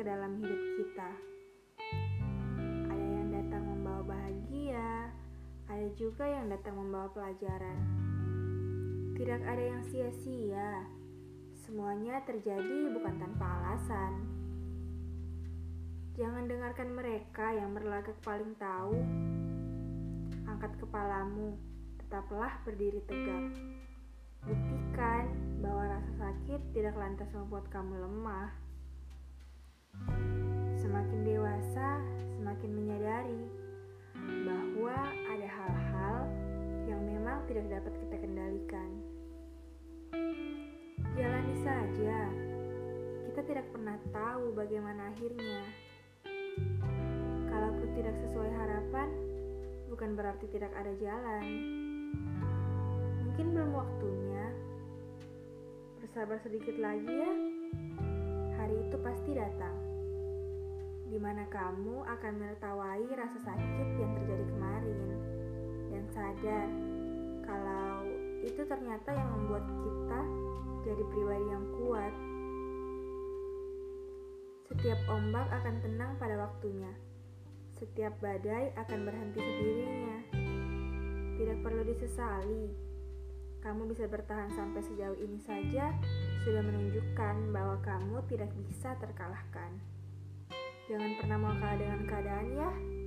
ke dalam hidup kita. Ada yang datang membawa bahagia, ada juga yang datang membawa pelajaran. Tidak ada yang sia-sia, semuanya terjadi bukan tanpa alasan. Jangan dengarkan mereka yang berlagak paling tahu. Angkat kepalamu, tetaplah berdiri tegak. Buktikan bahwa rasa sakit tidak lantas membuat kamu lemah. Semakin dewasa, semakin menyadari bahwa ada hal-hal yang memang tidak dapat kita kendalikan. Jalani saja, kita tidak pernah tahu bagaimana akhirnya. Kalaupun tidak sesuai harapan, bukan berarti tidak ada jalan. Mungkin belum waktunya. Bersabar sedikit lagi ya. Hari itu pasti datang, di mana kamu akan menertawai rasa sakit yang terjadi kemarin, dan sadar kalau itu ternyata yang membuat kita jadi pribadi yang kuat. Setiap ombak akan tenang pada waktunya. Setiap badai akan berhenti sendirinya. Tidak perlu disesali. Kamu bisa bertahan sampai sejauh ini saja sudah menunjukkan bahwa kamu tidak bisa terkalahkan. Jangan pernah mau kalah dengan keadaan ya.